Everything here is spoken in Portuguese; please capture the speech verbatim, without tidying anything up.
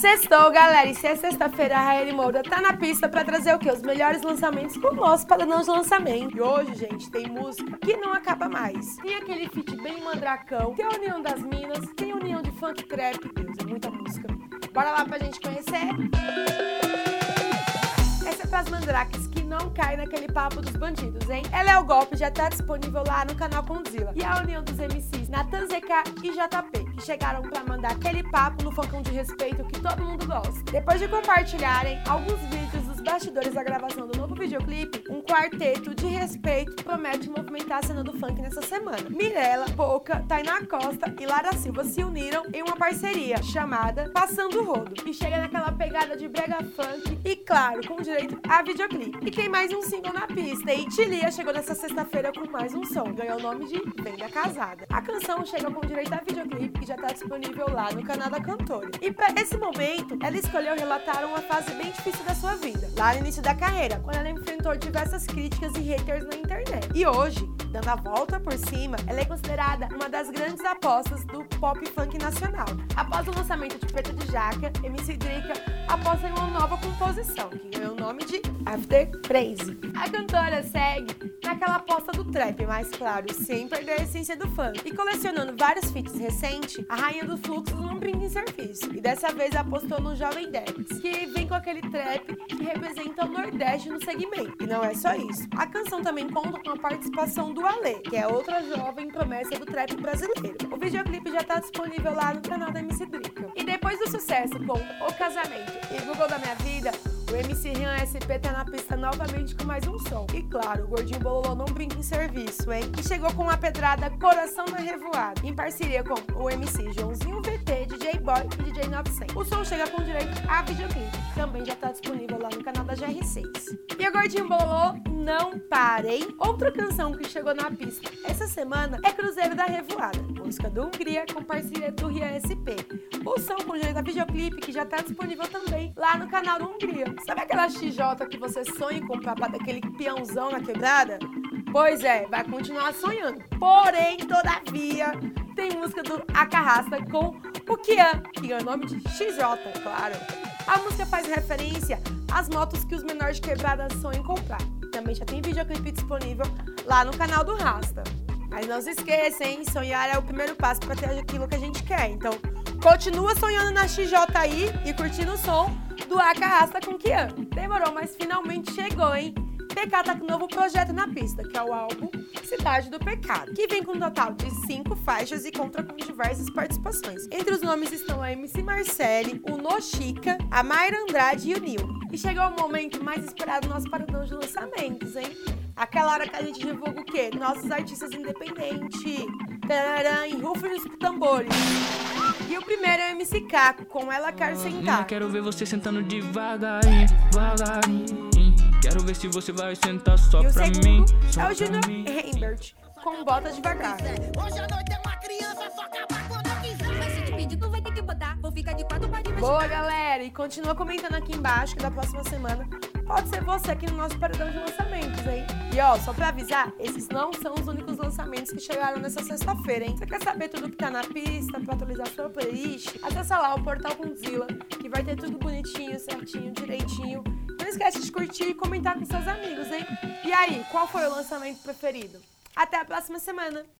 Sextou, galera, e se é sexta-feira, a Raeli Moura tá na pista pra trazer o quê? Os melhores lançamentos pro nosso padrão de lançamento. E hoje, gente, tem música que não acaba mais. Tem aquele feat bem mandracão, tem a união das minas, tem a união de funk trap. Deus, é muita música. Bora lá pra gente conhecer. Essa é pras mandraques que não cai naquele papo dos bandidos, hein? Ela é o golpe, já tá disponível lá no canal Conduzila. E a união dos M Cs, Natan, Z K e J P, que chegaram pra mandar aquele papo no focão de respeito que todo mundo gosta. Depois de compartilharem alguns vídeos dos bastidores da gravação do novo videoclipe, um quarteto de respeito promete movimentar a cena do funk nessa semana. Mirella, Boca, Tainá Costa e Lara Silva se uniram em uma parceria chamada Passando o Rodo, que chega naquela pegada de brega funk e, claro, com direito a videoclipe. E tem mais um single na pista, e Tilia chegou nessa sexta-feira com mais um som, ganhou o nome de Venda Casada. A canção chega com direito a videoclipe e já tá disponível lá no canal da cantora. E pra esse momento, ela escolheu relatar uma fase bem difícil da sua vida, lá no início da carreira, quando ela enfrentou diversas críticas e haters na internet. E hoje, dando a volta por cima, ela é considerada uma das grandes apostas do pop funk nacional. Após o lançamento de Peça de Jaqueta, M C Drica aposta em uma nova composição, que ganhou o nome de After Crazy. A cantora segue naquela aposta do trap, mas claro, sem perder a essência do funk. E colecionando vários feats recentes, a Rainha do Fluxo não brinca em serviço. E dessa vez apostou no Jovem Deves, que vem com aquele trap que representa o Nordeste no segmento. E não é só isso. A canção também conta com a participação do Ale, que é outra jovem promessa do trap brasileiro. O videoclipe já tá disponível lá no canal da M C Drica. E depois do sucesso com O Casamento e Google da Minha Vida, o M C Rian S P tá na pista novamente com mais um som. E claro, o Gordinho Bololô não brinca em serviço, hein? E chegou com uma pedrada Coração da Revoada, em parceria com o M C Joãozinho V T, D J Boy e D J novecentos. O som chega com direito a videoclipe, que também já tá disponível lá no canal da G R seis. E o Gordinho Bololô não para, hein? Outra canção que chegou na pista essa semana é Cruzeiro da Revoada, música do Hungria com parceria do Rian S P. O som com direito a videoclipe, que já tá disponível também lá no canal do Hungria. Sabe aquela X J que você sonha em comprar pra daquele peãozão na quebrada? Pois é, vai continuar sonhando. Porém, todavia, tem música do Aka Rasta com o Kian, que é o nome de X J, claro. A música faz referência às motos que os menores de quebrada sonham em comprar. Também já tem videoclipe disponível lá no canal do Rasta. Mas não se esqueça, hein? Sonhar é o primeiro passo pra ter aquilo que a gente quer. Então, continua sonhando na X J aí e curtindo o som do A Carraça com Kian. Demorou, mas finalmente chegou, hein? P K tá com um novo projeto na pista, que é o álbum Cidade do Pecado, que vem com um total de cinco faixas e conta com diversas participações. Entre os nomes estão a M C Marcele, o Nochica, a Mayra Andrade e o Nil. E chegou o momento mais esperado do nosso paradão de lançamentos, hein? Aquela hora que a gente divulga o quê? Nossos artistas independentes. Tararã, e rufem os tambores. E o primeiro é o M C Caco, com Ela Quer Sentar. Quero ver você sentando devagarinho, devagarinho. Quero ver se você vai sentar só pra mim. E o segundo é o Junior Rembert, com Bota Devagar. Hoje à noite é uma criança, só acabar quando eu quiser. Mas se te pedir, tu vai ter que botar. Vou ficar de quatro pra te machucar. Boa, galera! E continua comentando aqui embaixo, que da próxima semana pode ser você aqui no nosso paradão de lançamentos, hein? E ó, só pra avisar, esses não são os únicos lançamentos que chegaram nessa sexta-feira, hein? Você quer saber tudo que tá na pista pra atualizar sua playlist? Acessa lá o portal Conduzila, que vai ter tudo bonitinho, certinho, direitinho. Não esquece de curtir e comentar com seus amigos, hein? E aí, qual foi o lançamento preferido? Até a próxima semana!